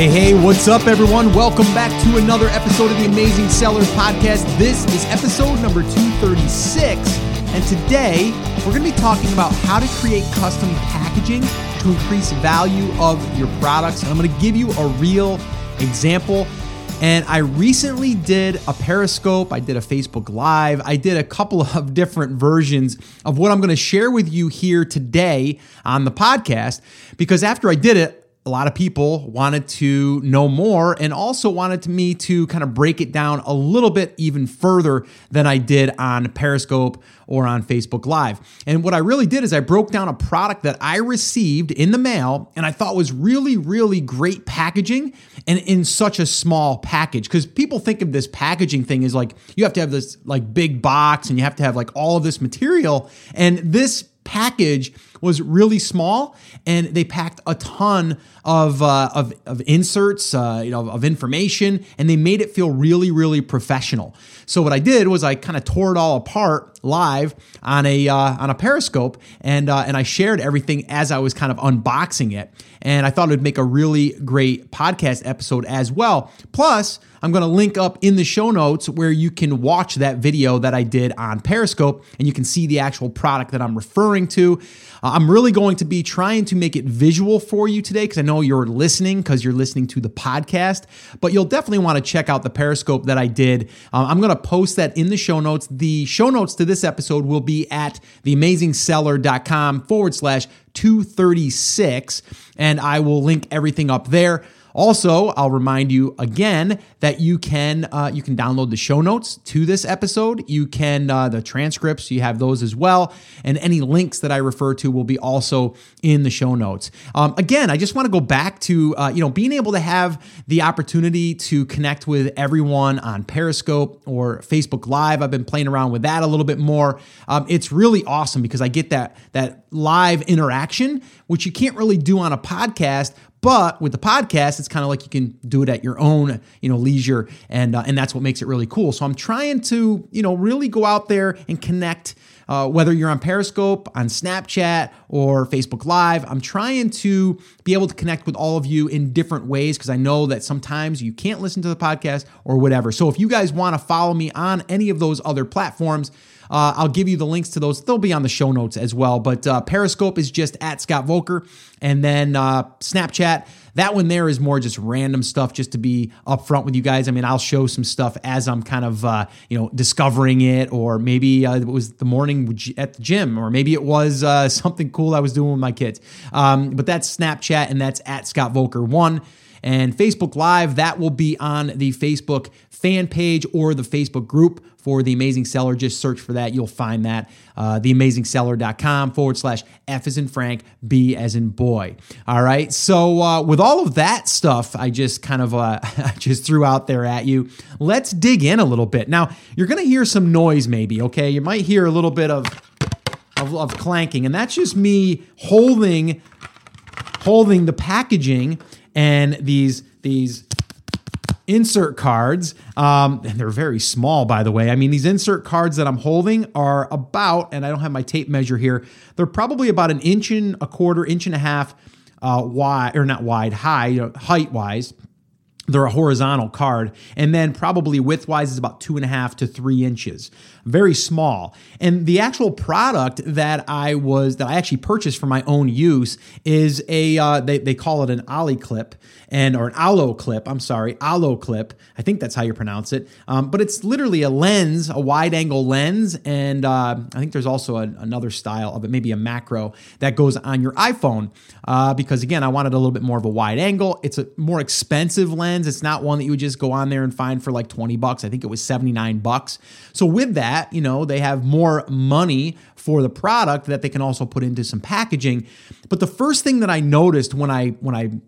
Hey, what's up, everyone? Welcome back to another episode of the Amazing Sellers Podcast. This is episode number 236, and today we're going to be talking about how to create custom packaging to increase value of your products. And I'm going to give you a real example. And I recently did a Periscope, I did a Facebook Live, I did a couple of different versions of what I'm going to share with you here today on the podcast, because after I did it, a lot of people wanted to know more and also wanted me to kind of break it down a little bit even further than I did on Periscope or on Facebook Live. And what I really did is I broke down a product that I received in the mail and I thought was really, really great packaging, and in such a small package, because people think of this packaging thing as like you have to have this like big box and you have to have like all of this material, and this package was really small, and they packed a ton of inserts, of information, and they made it feel really, really professional. So what I did was I kind of tore it all apart live on a Periscope, and I shared everything as I was kind of unboxing it, and I thought it would make a really great podcast episode as well. Plus, I'm going to link up in the show notes where you can watch that video that I did on Periscope, and you can see the actual product that I'm referring to. I'm really going to be trying to make it visual for you today, because I know you're listening to the podcast, but you'll definitely want to check out the Periscope that I did. I'm going to post that in the show notes. The show notes to this episode will be at theamazingseller.com/236, and I will link everything up there. Also, I'll remind you again that you can download the show notes to this episode. You can the transcripts, you have those as well, and any links that I refer to will be also in the show notes. Again, I just want to go back to being able to have the opportunity to connect with everyone on Periscope or Facebook Live. I've been playing around with that a little bit more. It's really awesome because I get that live interaction, which you can't really do on a podcast. But with the podcast, it's kind of like you can do it at your own, leisure, and that's what makes it really cool. So I'm trying to, really go out there and connect, whether you're on Periscope, on Snapchat, or Facebook Live. I'm trying to be able to connect with all of you in different ways, because I know that sometimes you can't listen to the podcast or whatever. So if you guys want to follow me on any of those other platforms, I'll give you the links to those. They'll be on the show notes as well. But Periscope is just at Scott Volker. And then Snapchat, that one there is more just random stuff, just to be upfront with you guys. I mean, I'll show some stuff as I'm kind of, discovering it, or maybe it was the morning at the gym, or maybe it was something cool I was doing with my kids. But that's Snapchat, and that's at Scott Volker 1. And Facebook Live, that will be on the Facebook fan page or the Facebook group for The Amazing Seller. Just search for that. You'll find that, theamazingseller.com/F as in Frank, B as in boy. All right. So with all of that stuff I just kind of just threw out there at you, let's dig in a little bit. Now, you're going to hear some noise maybe, okay? You might hear a little bit of clanking, and that's just me holding the packaging and these insert cards, and they're very small, by the way. I mean, these insert cards that I'm holding are about, and I don't have my tape measure here, they're probably about an inch and a quarter, inch and a half wide, or not wide, high, height-wise. They're a horizontal card, and then probably width-wise is about 2.5 to 3 inches. Very small. And the actual product that I actually purchased for my own use is they call it an aloe clip. I think that's how you pronounce it. But it's literally a lens, a wide-angle lens, and I think there's also another style of it, maybe a macro, that goes on your iPhone. Because again, I wanted a little bit more of a wide angle. It's a more expensive lens. It's not one that you would just go on there and find for like $20. I think it was $79. So with that, they have more money for the product that they can also put into some packaging. But the first thing that I noticed when I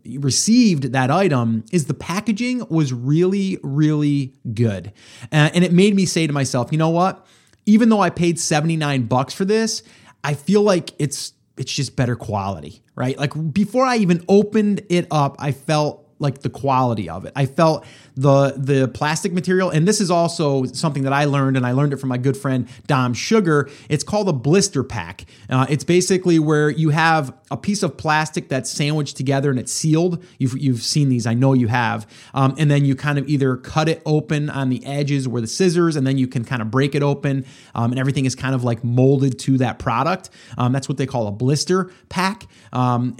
received that item is the packaging was really, really good. And it made me say to myself, you know what? Even though I paid $79 for this, I feel like it's just better quality, right? Like before I even opened it up, I felt like the quality of it. I felt the plastic material, and this is also something that I learned, and I learned it from my good friend Dom Sugar. It's called a blister pack. It's basically where you have a piece of plastic that's sandwiched together and it's sealed. You've seen these, I know you have. And then you kind of either cut it open on the edges with the scissors, and then you can kind of break it open, and everything is kind of like molded to that product. That's what they call a blister pack or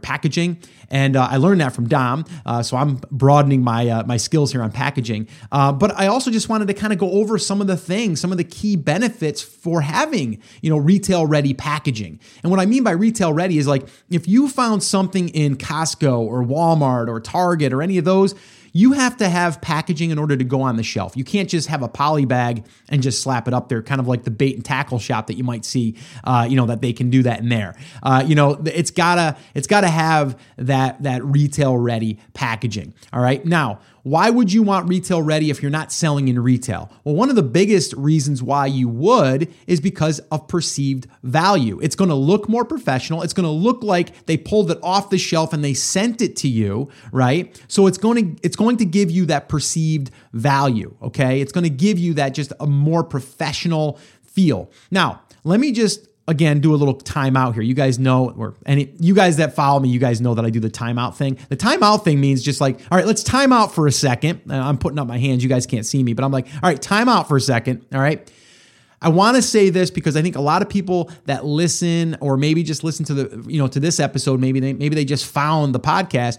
packaging. And I learned that from Dom. So I'm broadening my skills here on packaging. But I also just wanted to kind of go over some of the things, some of the key benefits for having, retail ready packaging. And what I mean by retail ready is like, if you found something in Costco or Walmart or Target or any of those, you have to have packaging in order to go on the shelf. You can't just have a poly bag and just slap it up there, kind of like the bait and tackle shop that you might see, that they can do that in there. It's gotta have that retail ready packaging. All right. Now, why would you want retail ready if you're not selling in retail? Well, one of the biggest reasons why you would is because of perceived value. It's going to look more professional. It's going to look like they pulled it off the shelf and they sent it to you, right? So it's going to give you that perceived value, okay? It's going to give you that just a more professional feel. Now, let me just again, do a little timeout here. You guys know, you guys that follow me, you guys know that I do the timeout thing. The timeout thing means just like, all right, let's time out for a second. I'm putting up my hands. You guys can't see me, but I'm like, all right, time out for a second. All right. I want to say this because I think a lot of people that listen, or maybe just listen to to this episode, maybe they just found the podcast.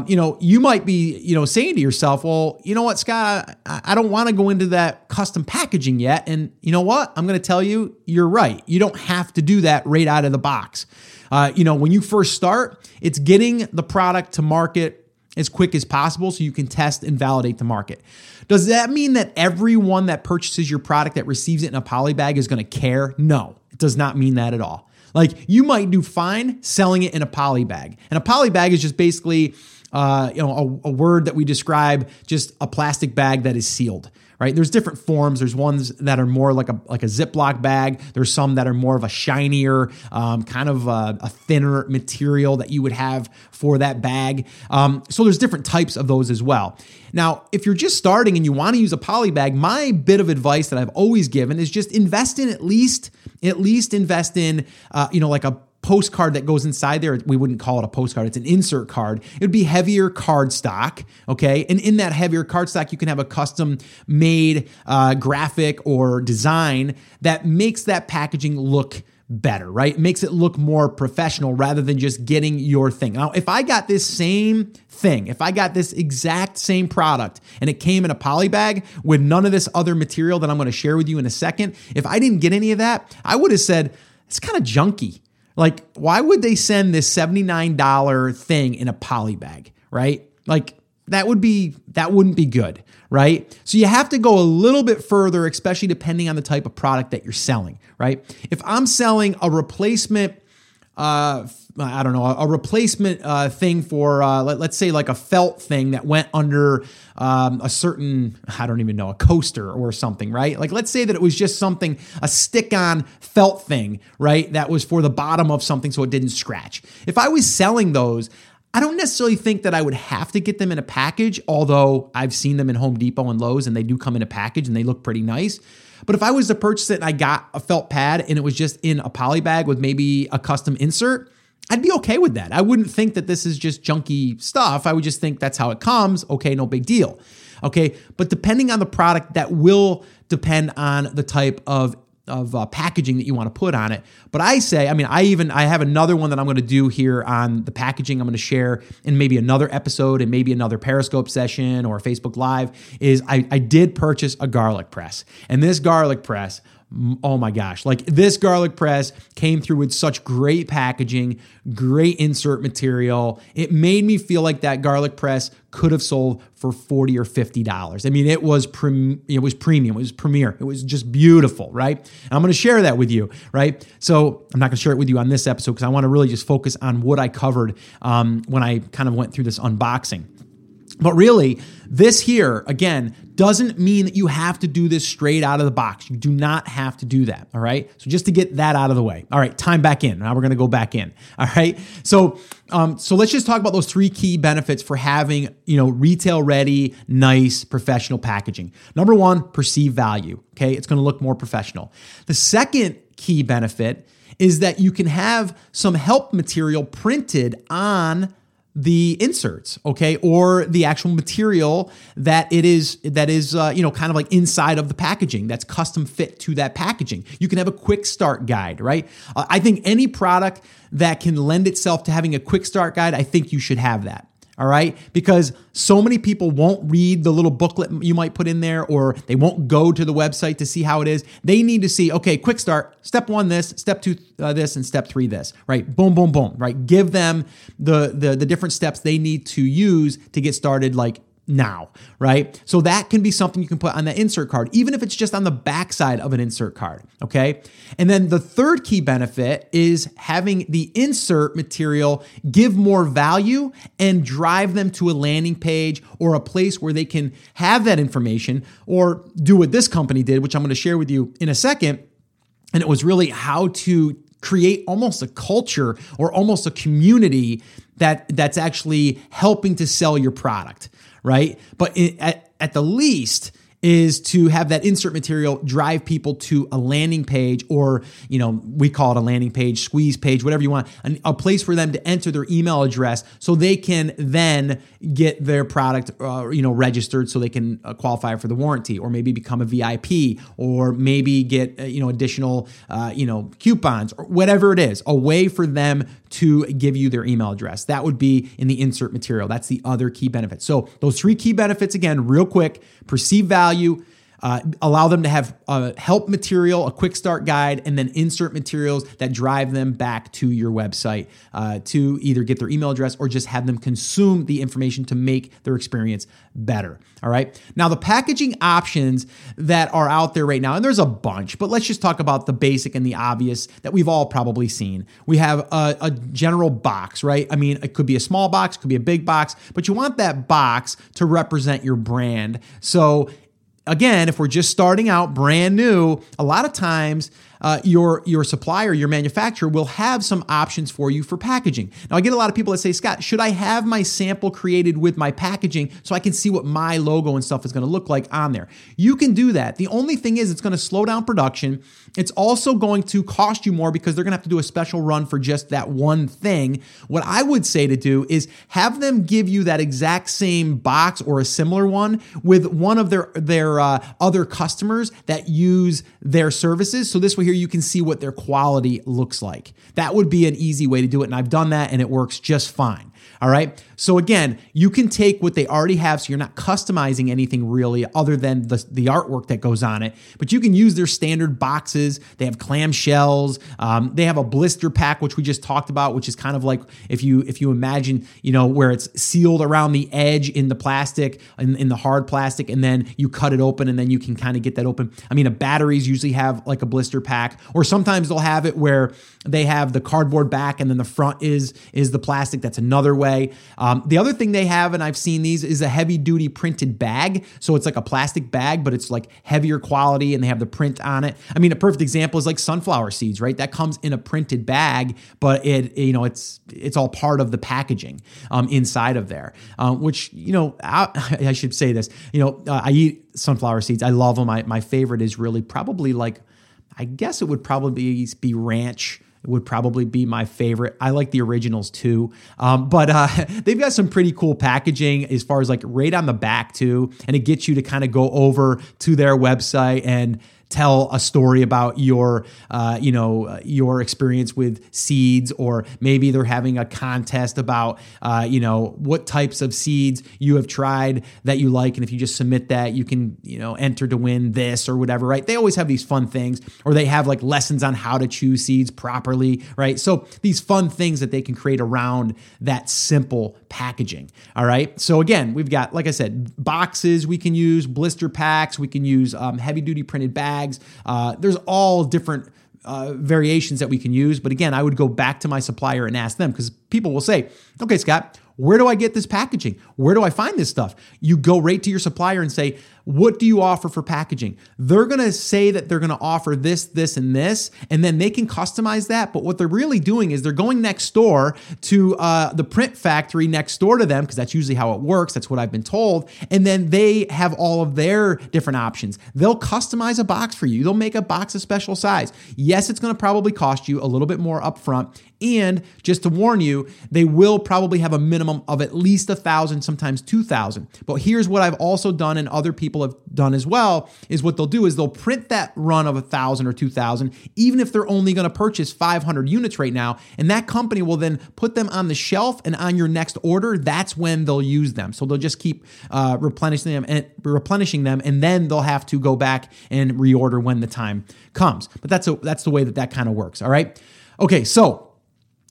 You might be, saying to yourself, well, you know what, Scott, I don't want to go into that custom packaging yet. And you know what? I'm going to tell you, you're right. You don't have to do that right out of the box. When you first start, it's getting the product to market as quick as possible so you can test and validate the market. Does that mean that everyone that purchases your product that receives it in a poly bag is going to care? No, it does not mean that at all. Like, you might do fine selling it in a poly bag. And a poly bag is just basically a word that we describe just a plastic bag that is sealed, right? There's different forms. There's ones that are more like a Ziploc bag. There's some that are more of a shinier, kind of a thinner material that you would have for that bag. So there's different types of those as well. Now, if you're just starting and you want to use a poly bag, my bit of advice that I've always given is just invest in at least invest in, like a postcard that goes inside there. We wouldn't call it a postcard. It's an insert card. It would be heavier cardstock. Okay. And in that heavier cardstock, you can have a custom made graphic or design that makes that packaging look better, right? It makes it look more professional rather than just getting your thing. Now, if I got this exact same product and it came in a poly bag with none of this other material that I'm going to share with you in a second, if I didn't get any of that, I would have said, it's kind of junky. Like, why would they send this $79 thing in a poly bag, right? Like, that wouldn't be good, right? So you have to go a little bit further, especially depending on the type of product that you're selling, right? If I'm selling a replacement, thing for, let's say like a felt thing that went under a certain, a coaster or something, right? Like, let's say that it was just a stick-on felt thing, right? That was for the bottom of something so it didn't scratch. If I was selling those, I don't necessarily think that I would have to get them in a package, although I've seen them in Home Depot and Lowe's, and they do come in a package and they look pretty nice. But if I was to purchase it and I got a felt pad and it was just in a poly bag with maybe a custom insert, I'd be okay with that. I wouldn't think that this is just junky stuff. I would just think that's how it comes. Okay, no big deal. Okay, but depending on the product, that will depend on the type of packaging that you want to put on it. But I have another one that I'm going to do here on the packaging. I'm going to share in maybe another episode and maybe another Periscope session or Facebook Live is I did purchase a garlic press, and this garlic press, oh my gosh, like this garlic press came through with such great packaging, great insert material. It made me feel like that garlic press could have sold for $40 or $50. I mean, it was premium, it was premier, it was just beautiful, right? And I'm going to share that with you, right? So I'm not going to share it with you on this episode because I want to really just focus on what I covered when I kind of went through this unboxing. But really, this here, again, doesn't mean that you have to do this straight out of the box. You do not have to do that, all right? So just to get that out of the way. All right, time back in. Now we're going to go back in, all right? So let's just talk about those three key benefits for having, retail-ready, nice, professional packaging. Number one, perceived value, okay? It's going to look more professional. The second key benefit is that you can have some help material printed on the inserts, okay, or the actual material that is kind of like inside of the packaging that's custom fit to that packaging. You can have a quick start guide, right? I think any product that can lend itself to having a quick start guide, I think you should have that. All right, because so many people won't read the little booklet you might put in there, or they won't go to the website to see how it is. They need to see, okay, quick start, step one, this, step two, this, and step three, this, right? Boom, boom, boom, right? Give them the different steps they need to use to get started, like now, right? So that can be something you can put on the insert card, even if it's just on the backside of an insert card, okay? And then the third key benefit is having the insert material give more value and drive them to a landing page or a place where they can have that information or do what this company did, which I'm going to share with you in a second. And it was really how to create almost a culture or almost a community that's actually helping to sell your product, right? But at the least is to have that insert material drive people to a landing page or, we call it a landing page, squeeze page, whatever you want, a place for them to enter their email address so they can then get their product, registered so they can qualify for the warranty or maybe become a VIP or maybe get, additional, coupons or whatever it is, a way for them to give you their email address. That would be in the insert material. That's the other key benefit. So those three key benefits, again, real quick, perceived value, allow them to have help material, a quick start guide, and then insert materials that drive them back to your website to either get their email address or just have them consume the information to make their experience better. All right. Now, the packaging options that are out there right now, and there's a bunch, but let's just talk about the basic and the obvious that we've all probably seen. We have a general box, right? I mean, it could be a small box, it could be a big box, but you want that box to represent your brand. So again, if we're just starting out brand new, a lot of times your supplier, your manufacturer will have some options for you for packaging. Now, I get a lot of people that say, Scott, should I have my sample created with my packaging so I can see what my logo and stuff is going to look like on there? You can do that. The only thing is it's going to slow down production. It's also going to cost you more because they're going to have to do a special run for just that one thing. What I would say to do is have them give you that exact same box or a similar one with one of their other customers that use their services. So this way, here you can see what their quality looks like. That would be an easy way to do it. And I've done that and it works just fine. All right. So again, you can take what they already have. So you're not customizing anything really other than the artwork that goes on it, but you can use their standard boxes. They have clamshells. They have a blister pack, which we just talked about, which is kind of like if you imagine, where it's sealed around the edge in the plastic, in the hard plastic, and then you cut it open and then you can kind of get that open. I mean, batteries usually have like a blister pack, or sometimes they'll have it where they have the cardboard back and then the front is the plastic. That's another way. The other thing they have, and I've seen these, is a heavy duty printed bag. So it's like a plastic bag, but it's like heavier quality and they have the print on it. I mean, a perfect example is like sunflower seeds, right? That comes in a printed bag, but it's all part of the packaging inside of there, which, I should say this, I eat sunflower seeds. I love them. My favorite is really probably like, I guess it would probably be ranch. It would probably be my favorite. I like the originals too. But they've got some pretty cool packaging as far as like right on the back too. And it gets you to kind of go over to their website and tell a story about your experience with seeds, or maybe they're having a contest about, what types of seeds you have tried that you like. And if you just submit that, you can, enter to win this or whatever, right? They always have these fun things, or they have like lessons on how to choose seeds properly, right? So these fun things that they can create around that simple packaging. All right. So again, we've got, like I said, boxes we can use, blister packs, we can use heavy duty printed bags. There's all different variations that we can use. But again, I would go back to my supplier and ask them, because people will say, okay, Scott, Where do I get this packaging? Where do I find this stuff? You go right to your supplier and say, what do you offer for packaging? They're going to say that they're going to offer this, this, and this, and then they can customize that. But what they're really doing is they're going next door to the print factory next door to them, because that's usually how it works. That's what I've been told. And then they have all of their different options. They'll customize a box for you. They'll make a box a special size. Yes, it's going to probably cost you a little bit more upfront. And just to warn you, they will probably have a minimum of at least 1,000, sometimes 2,000. But here's what I've also done, and other people have done as well, is what they'll do is they'll print that run of 1,000 or 2,000, even if they're only going to purchase 500 units right now. And that company will then put them on the shelf, and on your next order, that's when they'll use them. So they'll just keep replenishing them, and then they'll have to go back and reorder when the time comes. But that's the way that kind of works. All right. Okay. So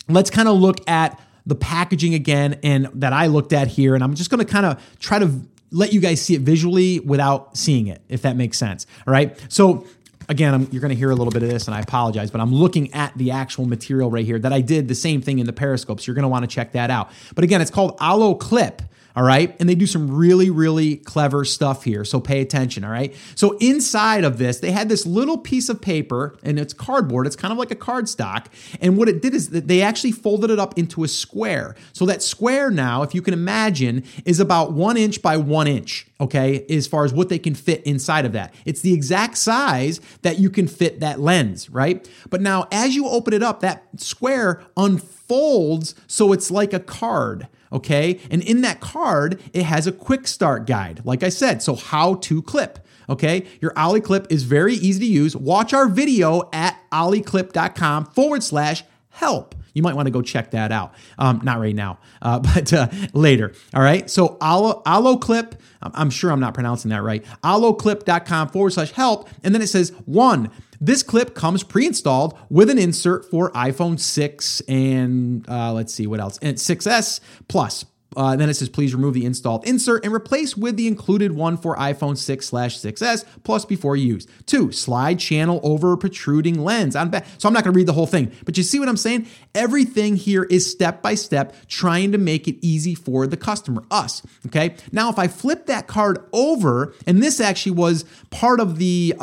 let's kind of look at the packaging again, and that I looked at here, and I'm just going to kind of try to let you guys see it visually without seeing it, if that makes sense. All right. So again, you're going to hear a little bit of this, and I apologize, but I'm looking at the actual material right here that I did the same thing in the Periscope. So you're going to want to check that out. But again, it's called Allo Clip. All right. And they do some really, really clever stuff here. So pay attention. All right. So inside of this, they had this little piece of paper, and it's cardboard. It's kind of like a cardstock. And what it did is that they actually folded it up into a square. So that square now, if you can imagine, is about 1 inch by 1 inch. Okay. As far as what they can fit inside of that. It's the exact size that you can fit that lens. Right. But now as you open it up, that square unfolds. So it's like a card. Okay. And in that card, it has a quick start guide. Like I said, so how to clip. Okay. Your Allo Clip is very easy to use. Watch our video at alloclip.com/help. You might want to go check that out. Not right now, but later. All right. So Allo Clip, I'm sure I'm not pronouncing that right. alloclip.com/help. And then it says 1, this clip comes pre-installed with an insert for iPhone 6 and let's see what else. And 6S Plus. Then it says, please remove the installed insert and replace with the included one for iPhone 6/6S Plus before use. 2, slide channel over protruding lens on back. So I'm not going to read the whole thing, but you see what I'm saying? Everything here is step by step, trying to make it easy for the customer, us. Okay. Now, if I flip that card over, and this actually was part of the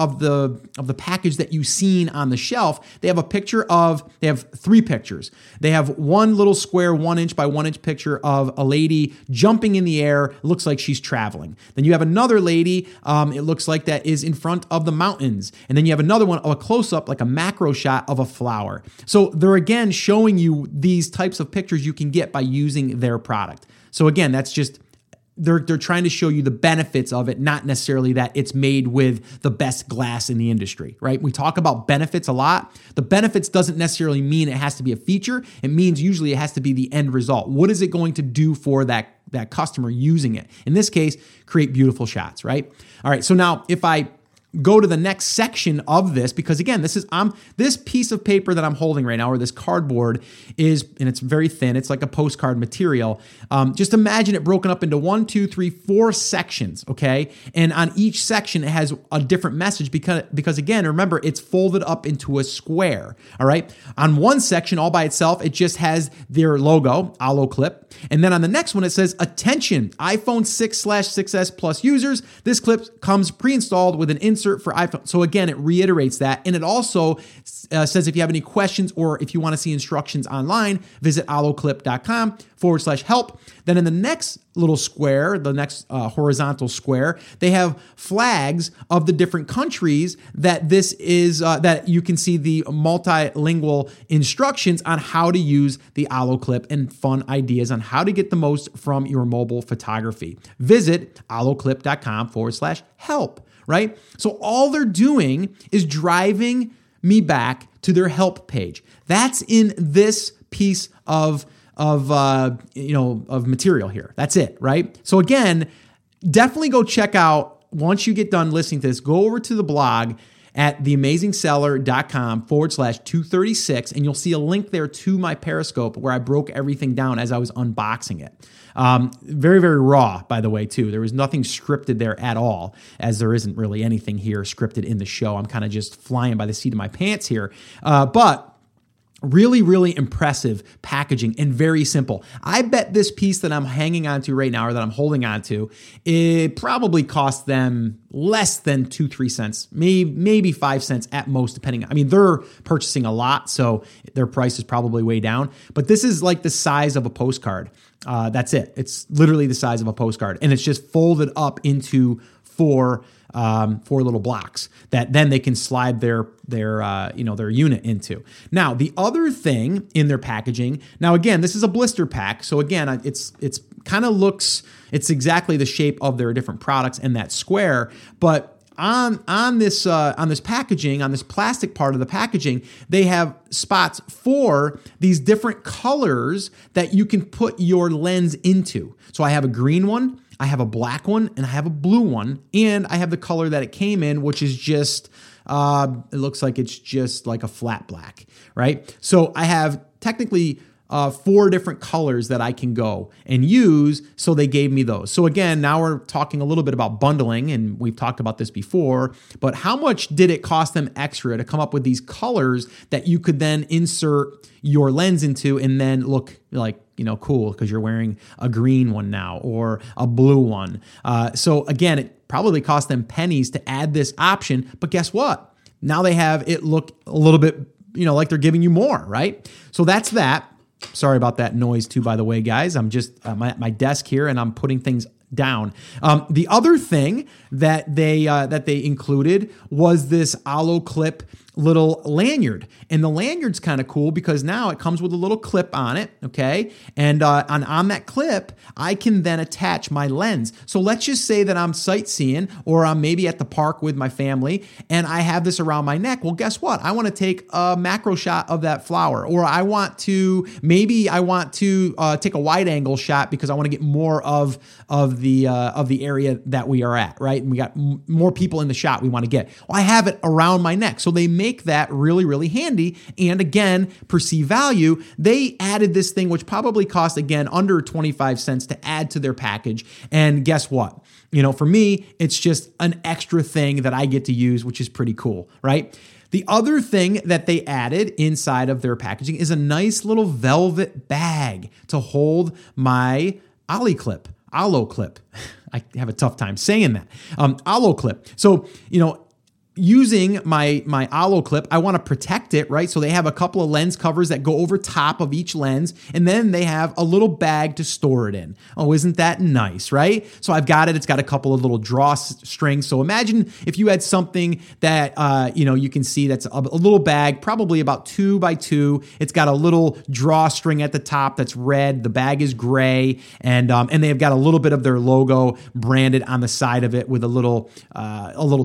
package that you've seen on the shelf, they have they have 3 pictures. They have one little square, 1 inch by 1 inch picture of a lady jumping in the air, looks like she's traveling. Then you have another lady, it looks like that is in front of the mountains. And then you have another one, a close-up, like a macro shot of a flower. So they're again showing you these types of pictures you can get by using their product. So again, that's just, they're trying to show you the benefits of it, not necessarily that it's made with the best glass in the industry, right? We talk about benefits a lot. The benefits doesn't necessarily mean it has to be a feature. It means usually it has to be the end result. What is it going to do for that customer using it? In this case, create beautiful shots, right? All right. So now if I go to the next section of this, because again, this piece of paper that I'm holding right now, or this cardboard and it's very thin. It's like a postcard material. Just imagine it broken up into 1, 2, 3, 4 sections. Okay. And on each section, it has a different message because again, remember, it's folded up into a square. All right. On one section all by itself, it just has their logo, Allo Clip. And then on the next one, it says, attention, iPhone 6/6S Plus users. This clip comes pre-installed with an insert for iPhone. So again, it reiterates that. And it also says, if you have any questions or if you want to see instructions online, visit alloclip.com/help. Then in the next little square, the next horizontal square, they have flags of the different countries that this is, that you can see the multilingual instructions on how to use the Allo Clip and fun ideas on how to get the most from your mobile photography. Visit alloclip.com/help, right? So all they're doing is driving me back to their help page. That's in this piece of material here. That's it, right? So again, definitely go check out, once you get done listening to this, go over to the blog at theamazingseller.com/236, and you'll see a link there to my Periscope where I broke everything down as I was unboxing it. Very, very raw, by the way, too. There was nothing scripted there at all, as there isn't really anything here scripted in the show. I'm kind of just flying by the seat of my pants here. But Really, really impressive packaging and very simple. I bet this piece that I'm hanging onto right now, or that I'm holding onto, it probably cost them less than 2-3 cents, maybe 5 cents at most, depending. I mean, they're purchasing a lot, so their price is probably way down. But this is like the size of a postcard. That's it. It's literally the size of a postcard, and it's just folded up into four little blocks that then they can slide their unit into. Now, the other thing in their packaging, now again, this is a blister pack. So again, it's kind of looks, it's exactly the shape of their different products and that square, but on this packaging, on this plastic part of the packaging, they have spots for these different colors that you can put your lens into. So I have a green one, I have a black one, and I have a blue one, and I have the color that it came in, which is just, it looks like it's just like a flat black, right? So I have technically four different colors that I can go and use, so they gave me those. So again, now we're talking a little bit about bundling, and we've talked about this before, but how much did it cost them extra to come up with these colors that you could then insert your lens into and then look like, cool, because you're wearing a green one now or a blue one. So again, it probably cost them pennies to add this option, but guess what? Now they have it look a little bit, like they're giving you more, right? So that's that. Sorry about that noise too, by the way, guys. I'm just at my desk here and I'm putting things down. The other thing that they included was this Allo Clip little lanyard, and the lanyard's kind of cool because now it comes with a little clip on it, okay? And on that clip, I can then attach my lens. So let's just say that I'm sightseeing, or I'm maybe at the park with my family, and I have this around my neck. Well, guess what? I want to take a macro shot of that flower, or I want to take a wide angle shot because I want to get more of the area that we are at, right? And we got more people in the shot we want to get. Well, I have it around my neck. So they make that really, really handy. And again, perceived value, they added this thing, which probably cost, again, under 25 cents to add to their package. And guess what? For me, it's just an extra thing that I get to use, which is pretty cool, right? The other thing that they added inside of their packaging is a nice little velvet bag to hold my Allo Clip. I have a tough time saying that. Allo Clip. So, using my Allo Clip, I want to protect it, right? So they have a couple of lens covers that go over top of each lens, and then they have a little bag to store it in. Oh, isn't that nice, right? So I've got it. It's got a couple of little drawstrings. So imagine if you had something that you can see that's a little bag, probably about 2x2. It's got a little drawstring at the top that's red. The bag is gray, and they've got a little bit of their logo branded on the side of it with a little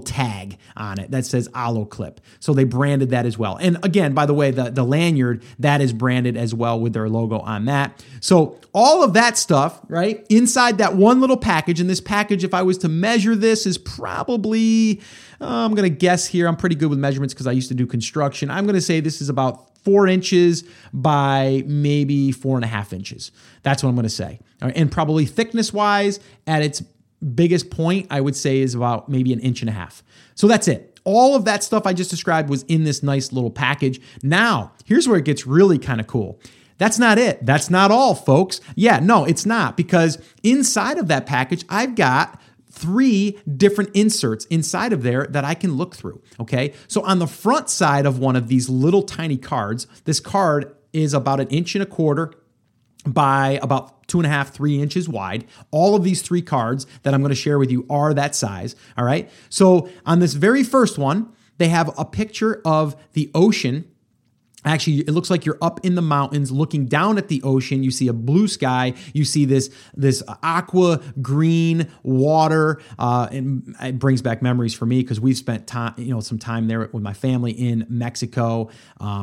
tag on it that says Allo Clip. So they branded that as well. And again, by the way, the lanyard, that is branded as well with their logo on that. So all of that stuff, right, inside that one little package. And this package, if I was to measure this, is probably, I'm going to guess here, I'm pretty good with measurements because I used to do construction. I'm going to say this is about 4 inches by maybe 4.5 inches. That's what I'm going to say. All right, and probably thickness-wise, at its biggest point, I would say, is about maybe 1.5 inches. So that's it. All of that stuff I just described was in this nice little package. Now, here's where it gets really kind of cool. That's not it. That's not all, folks. Yeah, no, it's not, because inside of that package, I've got 3 different inserts inside of there that I can look through, okay? So on the front side of one of these little tiny cards, this card is about 1.25 inches by about 2.5-3 inches wide. All of these 3 cards that I'm going to share with you are that size. All right. So on this very first one, they have a picture of the ocean. Actually, it looks like you're up in the mountains looking down at the ocean. You see a blue sky. You see this aqua green water. And it brings back memories for me because we've spent time, some time there with my family in Mexico,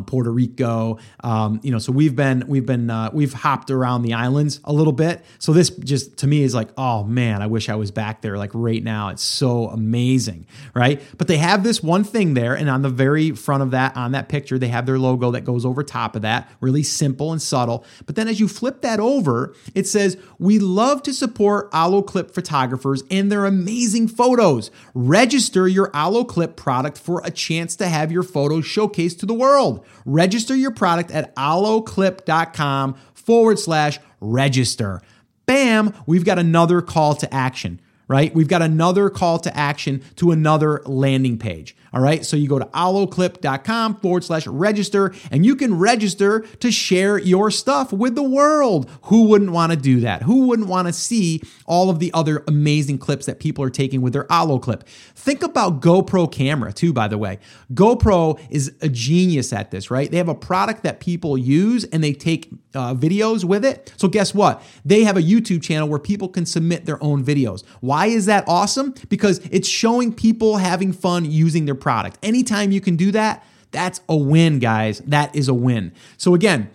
Puerto Rico. So we've hopped around the islands a little bit. So this just to me is like, oh man, I wish I was back there like right now. It's so amazing, right? But they have this one thing there, and on the very front of that, on that picture, they have their logo that goes over top of that, really simple and subtle. But then as you flip that over, it says, we love to support AlloClip photographers and their amazing photos. Register your AlloClip product for a chance to have your photos showcased to the world. Register your product at alloclip.com/register. Bam, we've got another call to action, right? We've got another call to action to another landing page. All right. So you go to alloclip.com/register and you can register to share your stuff with the world. Who wouldn't want to do that? Who wouldn't want to see all of the other amazing clips that people are taking with their AlloClip? Think about GoPro camera too, by the way. GoPro is a genius at this, right? They have a product that people use and they take videos with it. So guess what? They have a YouTube channel where people can submit their own videos. Why is that awesome? Because it's showing people having fun using their product. Anytime you can do that, that's a win, guys. That is a win. So again,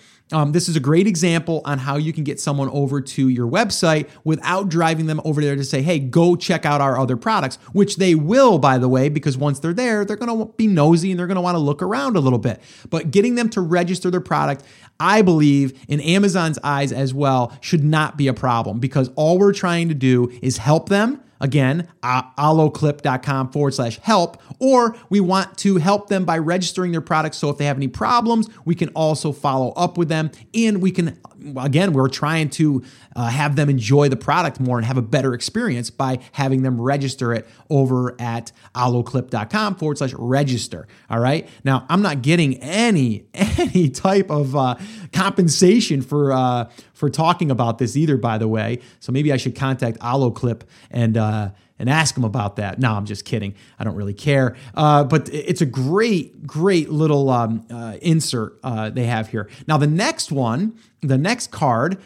this is a great example on how you can get someone over to your website without driving them over there to say, hey, go check out our other products, which they will, by the way, because once they're there, they're going to be nosy and they're going to want to look around a little bit. But getting them to register their product, I believe, in Amazon's eyes as well, should not be a problem, because all we're trying to do is help them. Again, alloclip.com/help, or we want to help them by registering their products. So if they have any problems, we can also follow up with them, and we can, again, we're trying to have them enjoy the product more and have a better experience by having them register it over at alloclip.com/register. All right. Now, I'm not getting any type of compensation for talking about this either, by the way. So maybe I should contact AlloClip and ask them about that. No, I'm just kidding. I don't really care. But it's a great little insert they have here. Now, the next one, the next card,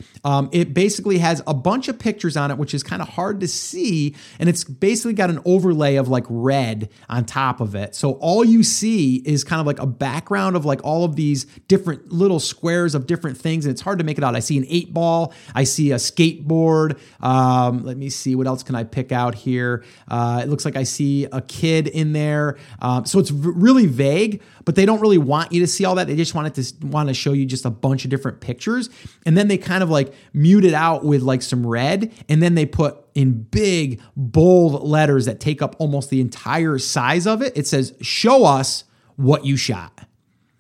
it basically has a bunch of pictures on it, which is kind of hard to see. And it's basically got an overlay of like red on top of it. So all you see is kind of like a background of like all of these different little squares of different things. And it's hard to make it out. I see an 8-ball. I see a skateboard. Let me see. What else can I pick out here? It looks like I see a kid in there. So it's really vague, but they don't really want you to see all that. They just want to show you just a bunch of different pictures. And then they kind of like mute it out with like some red, and then they put in big, bold letters that take up almost the entire size of it. It says, show us what you shot.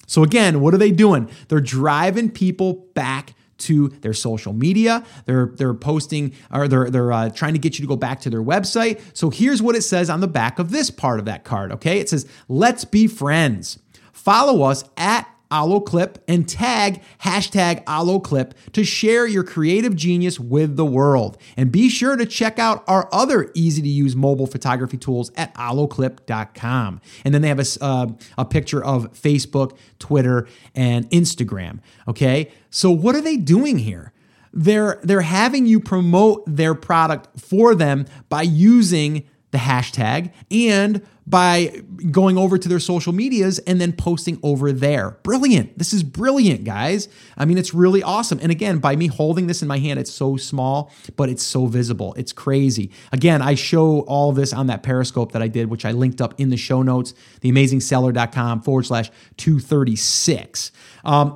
So again, what are they doing? They're driving people back to their social media. They're posting, or they're trying to get you to go back to their website. So here's what it says on the back of this part of that card. Okay. It says, let's be friends. Follow us at AlloClip and tag #AlloClip to share your creative genius with the world. And be sure to check out our other easy-to-use mobile photography tools at alloclip.com. And then they have a picture of Facebook, Twitter, and Instagram. Okay, so what are they doing here? They're having you promote their product for them by using the hashtag and by going over to their social medias and then posting over there. Brilliant. This is brilliant, guys. I mean, it's really awesome. And again, by me holding this in my hand, it's so small, but it's so visible. It's crazy. Again, I show all this on that Periscope that I did, which I linked up in the show notes, theamazingseller.com/236.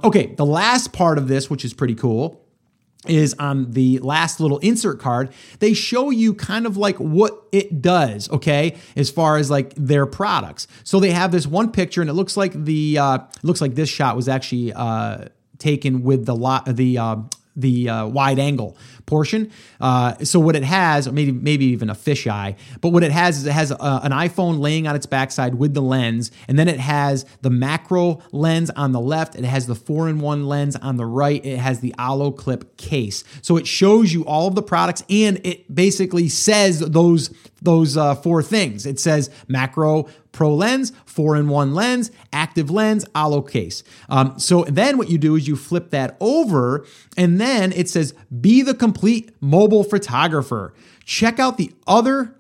Okay. The last part of this, which is pretty cool, is on the last little insert card. They show you kind of like what it does, okay, as far as like their products. So they have this one picture, and it looks like this shot was actually taken with the wide angle portion. So what it has, maybe even a fisheye, but what it has is it has an iPhone laying on its backside with the lens, and then it has the macro lens on the left. It has the 4-in-1 lens on the right. It has the AlloClip case. So it shows you all of the products, and it basically says those four things. It says macro, pro lens, 4-in-1 lens, active lens, allo case. So then what you do is you flip that over, and then it says, be the complete mobile photographer. Check out other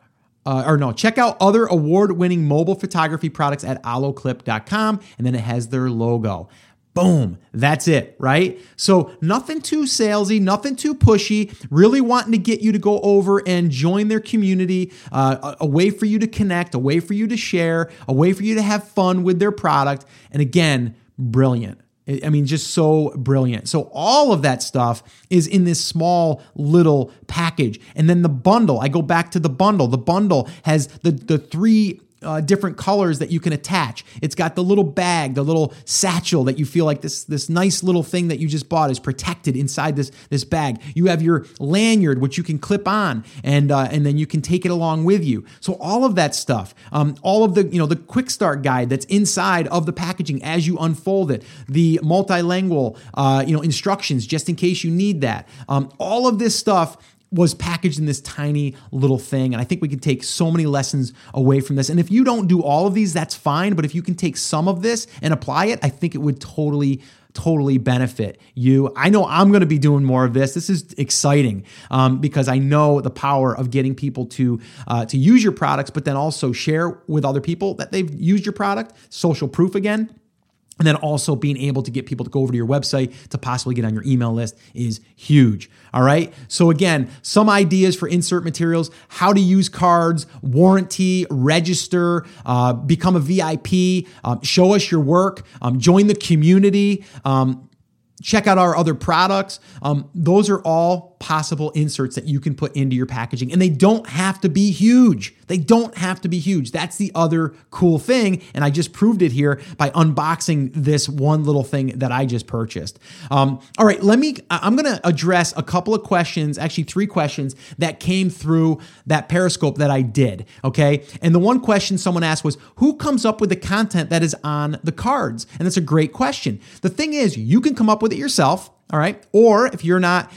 award-winning mobile photography products at alloclip.com. And then it has their logo. Boom. That's it, right? So nothing too salesy, nothing too pushy, really wanting to get you to go over and join their community, a way for you to connect, a way for you to share, a way for you to have fun with their product. And again, brilliant. I mean, just so brilliant. So all of that stuff is in this small little package. And then the bundle, I go back to the bundle. The bundle has the three different colors that you can attach. It's got the little bag, the little satchel that you feel like this nice little thing that you just bought is protected inside this bag. You have your lanyard, which you can clip on, and then you can take it along with you. So all of that stuff, all of the quick start guide that's inside of the packaging as you unfold it, the multilingual instructions just in case you need that. All of this stuff was packaged in this tiny little thing. And I think we can take so many lessons away from this. And if you don't do all of these, that's fine. But if you can take some of this and apply it, I think it would totally benefit you. I know I'm going to be doing more of this. This is exciting because I know the power of getting people to use your products, but then also share with other people that they've used your product. Social proof again. And then also being able to get people to go over to your website to possibly get on your email list is huge. All right. So again, some ideas for insert materials, how to use cards, warranty, register, become a VIP, show us your work, join the community, check out our other products. Those are all possible inserts that you can put into your packaging, and they don't have to be huge. They don't have to be huge. That's the other cool thing. And I just proved it here by unboxing this one little thing that I just purchased. All right, I'm going to address a couple of questions, actually 3 questions that came through that Periscope that I did. Okay. And the one question someone asked was, who comes up with the content that is on the cards? And that's a great question. The thing is, you can come up with it yourself. All right. Or if you're not,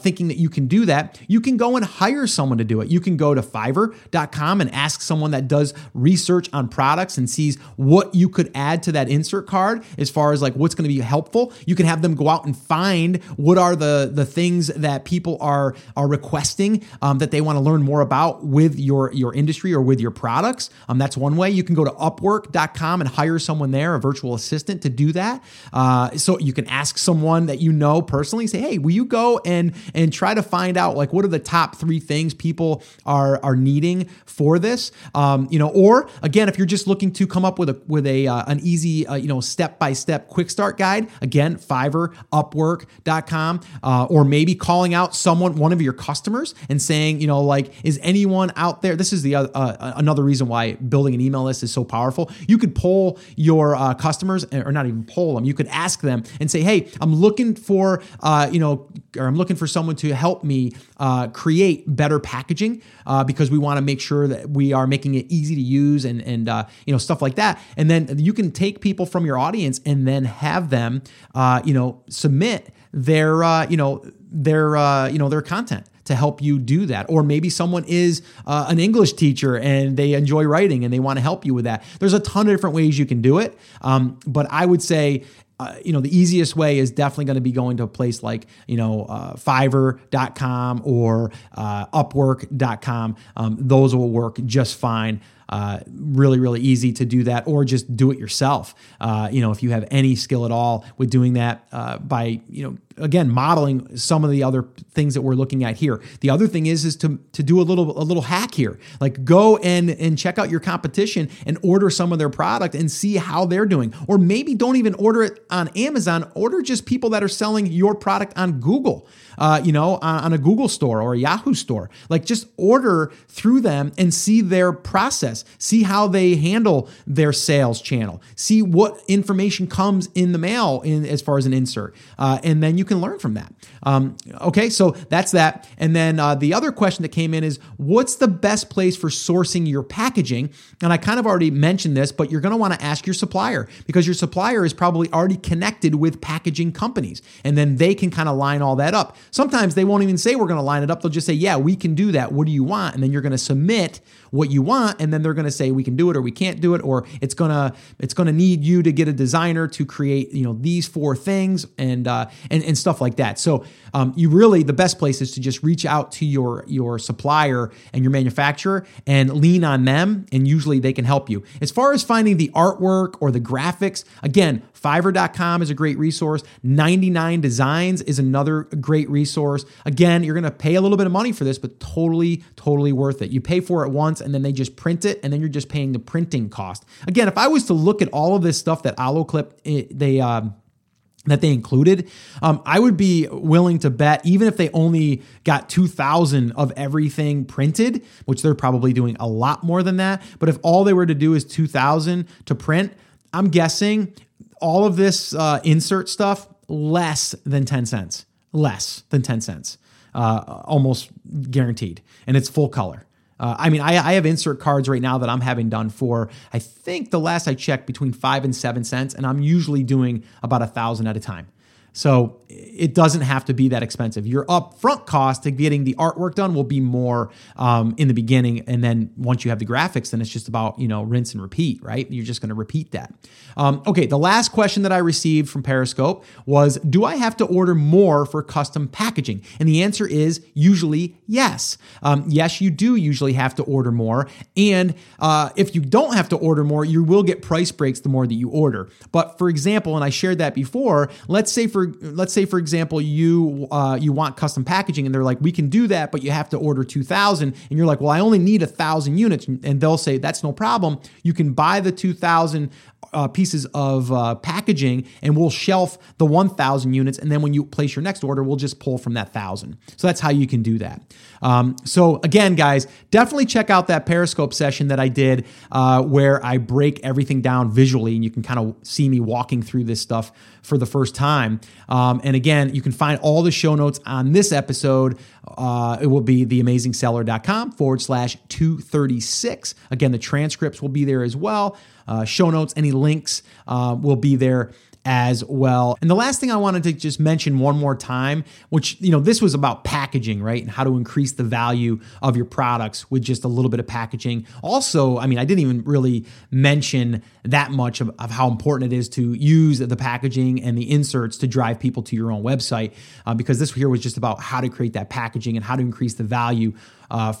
thinking that you can do that, you can go and hire someone to do it. You can go to Fiverr.com and ask someone that does research on products and sees what you could add to that insert card as far as like what's going to be helpful. You can have them go out and find what are the things that people are requesting that they want to learn more about with your industry or with your products. That's one way. You can go to Upwork.com and hire someone there, a virtual assistant, to do that. So you can ask someone that you know personally, say, hey, will you go and try to find out like what are the top 3 things people are needing for this? Or again, if you're just looking to come up with an easy, step-by-step quick start guide, again, Fiverr, Upwork.com, or maybe calling out one of your customers and saying, is anyone out there? This is another reason why building an email list is so powerful. You could poll your customers, or not even poll them. You could ask them and say, hey, I'm looking for, I'm looking for someone to help me create better packaging because we want to make sure that we are making it easy to use and stuff like that. And then you can take people from your audience and then have them, submit their content to help you do that. Or maybe someone is an English teacher and they enjoy writing and they want to help you with that. There's a ton of different ways you can do it. But I would say, the easiest way is definitely going to be going to a place like, Fiverr.com or Upwork.com. Those will work just fine. Really, really easy to do that, or just do it yourself. If you have any skill at all with doing that, by, again, modeling some of the other things that we're looking at here. The other thing is to do a little hack here, like go and check out your competition and order some of their product and see how they're doing, or maybe don't even order it on Amazon. Order just people that are selling your product on Google, on a Google store or a Yahoo store, like just order through them and see their process. See how they handle their sales channel. See what information comes in the mail as far as an insert. And then you can learn from that. Okay, so that's that. And then the other question that came in is, what's the best place for sourcing your packaging? And I kind of already mentioned this, but you're going to want to ask your supplier, because your supplier is probably already connected with packaging companies. And then they can kind of line all that up. Sometimes they won't even say we're going to line it up. They'll just say, yeah, we can do that. What do you want? And then you're going to submit what you want. And then they're going to say we can do it or we can't do it, or it's going to need you to get a designer to create these 4 things and stuff like that. So the best place is to just reach out to your supplier and your manufacturer and lean on them, and usually they can help you. As far as finding the artwork or the graphics, again, Fiverr.com is a great resource. 99 Designs is another great resource. Again, you're going to pay a little bit of money for this, but totally worth it. You pay for it once and then they just print it, and then you're just paying the printing cost. Again, if I was to look at all of this stuff that AlloClip, that they included, I would be willing to bet, even if they only got 2,000 of everything printed, which they're probably doing a lot more than that. But if all they were to do is 2,000 to print, I'm guessing all of this insert stuff, less than 10 cents, almost guaranteed. And it's full color. I mean, I have insert cards right now that I'm having done for, I think the last I checked, between 5 and 7 cents, and I'm usually doing about 1,000 at a time. So it doesn't have to be that expensive. Your upfront cost to getting the artwork done will be more in the beginning. And then once you have the graphics, then it's just about, rinse and repeat, right? You're just going to repeat that. Okay. The last question that I received from Periscope was, do I have to order more for custom packaging? And the answer is usually yes. Yes, you do usually have to order more. And if you don't have to order more, you will get price breaks the more that you order. But for example, and I shared that before, let's say, for example, you want custom packaging and they're like, we can do that, but you have to order 2,000. And you're like, well, I only need 1,000 units. And they'll say, that's no problem. You can buy the 2,000 pieces of packaging and we'll shelf the 1,000 units. And then when you place your next order, we'll just pull from that 1,000. So that's how you can do that. So again, guys, definitely check out that Periscope session that I did where I break everything down visually and you can kind of see me walking through this stuff for the first time. And again, you can find all the show notes on this episode. It will be theamazingseller.com/236. Again, the transcripts will be there as well. Show notes, any links will be there as well. And the last thing I wanted to just mention one more time, which, this was about packaging, right? And how to increase the value of your products with just a little bit of packaging. Also, I mean, I didn't even really mention that much of how important it is to use the packaging and the inserts to drive people to your own website, because this here was just about how to create that packaging and how to increase the value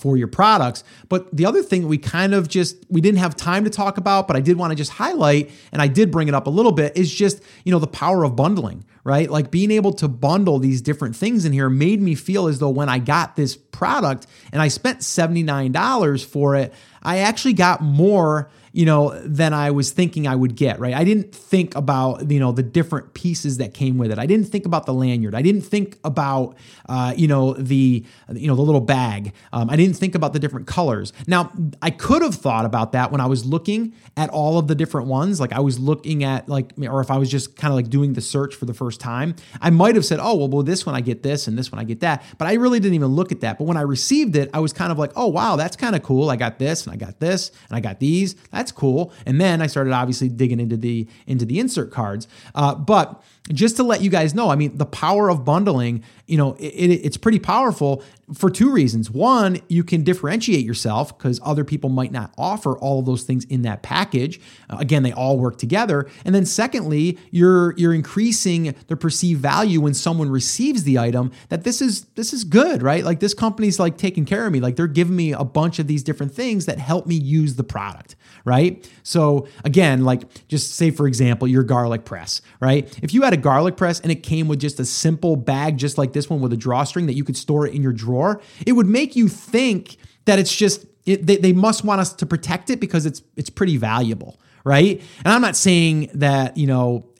for your products. But the other thing we didn't have time to talk about, but I did want to just highlight, and I did bring it up a little bit, is just, the power of bundling, right? Like being able to bundle these different things in here made me feel as though when I got this product and I spent $79 for it, I actually got more, than I was thinking I would get, right? I didn't think about, the different pieces that came with it. I didn't think about the lanyard. I didn't think about, the little bag. I didn't think about the different colors. Now, I could have thought about that when I was looking at all of the different ones. Like I was looking at or if I was just kind of like doing the search for the first time, I might've said, oh, well, this one I get this and this one I get that, but I really didn't even look at that. But when I received it, I was kind of like, oh, wow, that's kind of cool. I got this and I got this and I got these. That's cool. And then I started obviously digging into the insert cards. But just to let you guys know, I mean, the power of bundling, it's pretty powerful for two reasons. One, you can differentiate yourself because other people might not offer all of those things in that package. Again, they all work together. And then secondly, you're increasing the perceived value when someone receives the item that this is good, right? Like this company's like taking care of me. Like they're giving me a bunch of these different things that help me use the product, right? So again, like just say, for example, your garlic press, right? If you had a garlic press and it came with just a simple bag, just like this one with a drawstring that you could store it in your drawer, it would make you think that it's just, they must want us to protect it because it's pretty valuable, right? And I'm not saying that,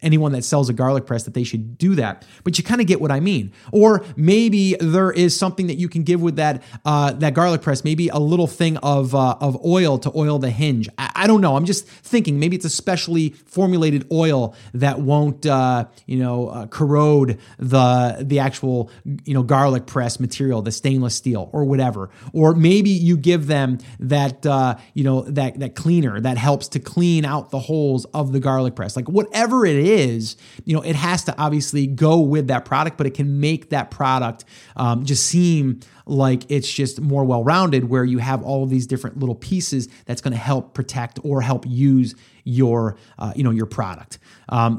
anyone that sells a garlic press that they should do that, but you kind of get what I mean. Or maybe there is something that you can give with that garlic press, maybe a little thing of oil to oil the hinge. I don't know. I'm just thinking maybe it's a specially formulated oil that won't, corrode the actual, garlic press material, the stainless steel or whatever. Or maybe you give them that, that cleaner that helps to clean out the holes of the garlic press, like whatever it is, it has to obviously go with that product, but it can make that product just seem like it's just more well-rounded where you have all of these different little pieces that's going to help protect or help use your product.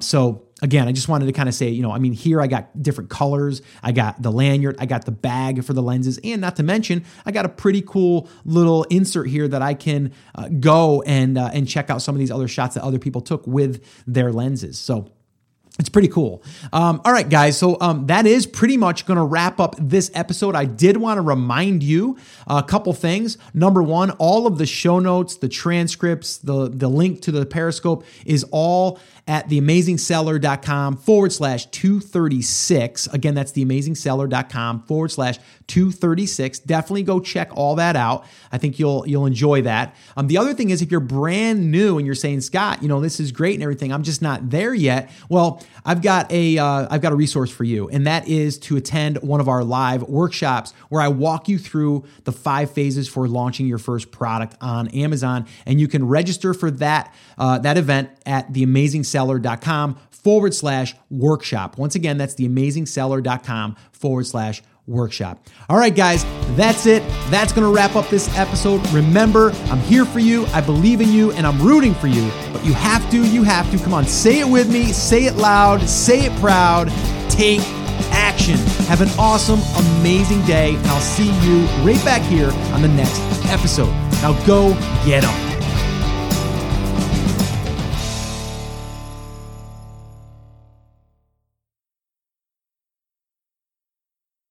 So again, I just wanted to kind of say, here I got different colors. I got the lanyard. I got the bag for the lenses. And not to mention, I got a pretty cool little insert here that I can go and check out some of these other shots that other people took with their lenses. So it's pretty cool. All right, guys. So that is pretty much going to wrap up this episode. I did want to remind you a couple things. Number one, all of the show notes, the transcripts, the link to the Periscope is all at theamazingseller.com/236. Again, that's theamazingseller.com/236. Definitely go check all that out. I think you'll enjoy that. The other thing is, if you're brand new and you're saying, Scott, this is great and everything, I'm just not there yet. Well, I've got a resource for you, and that is to attend one of our live workshops where I walk you through the 5 phases for launching your first product on Amazon. And you can register for that event at theamazingseller.com/workshop. Once again, that's theamazingseller.com/workshop. All right, guys, that's it. That's going to wrap up this episode. Remember, I'm here for you. I believe in you and I'm rooting for you, but you have to come on, say it with me, say it loud, say it proud, take action. Have an awesome, amazing day. I'll see you right back here on the next episode. Now go get 'em.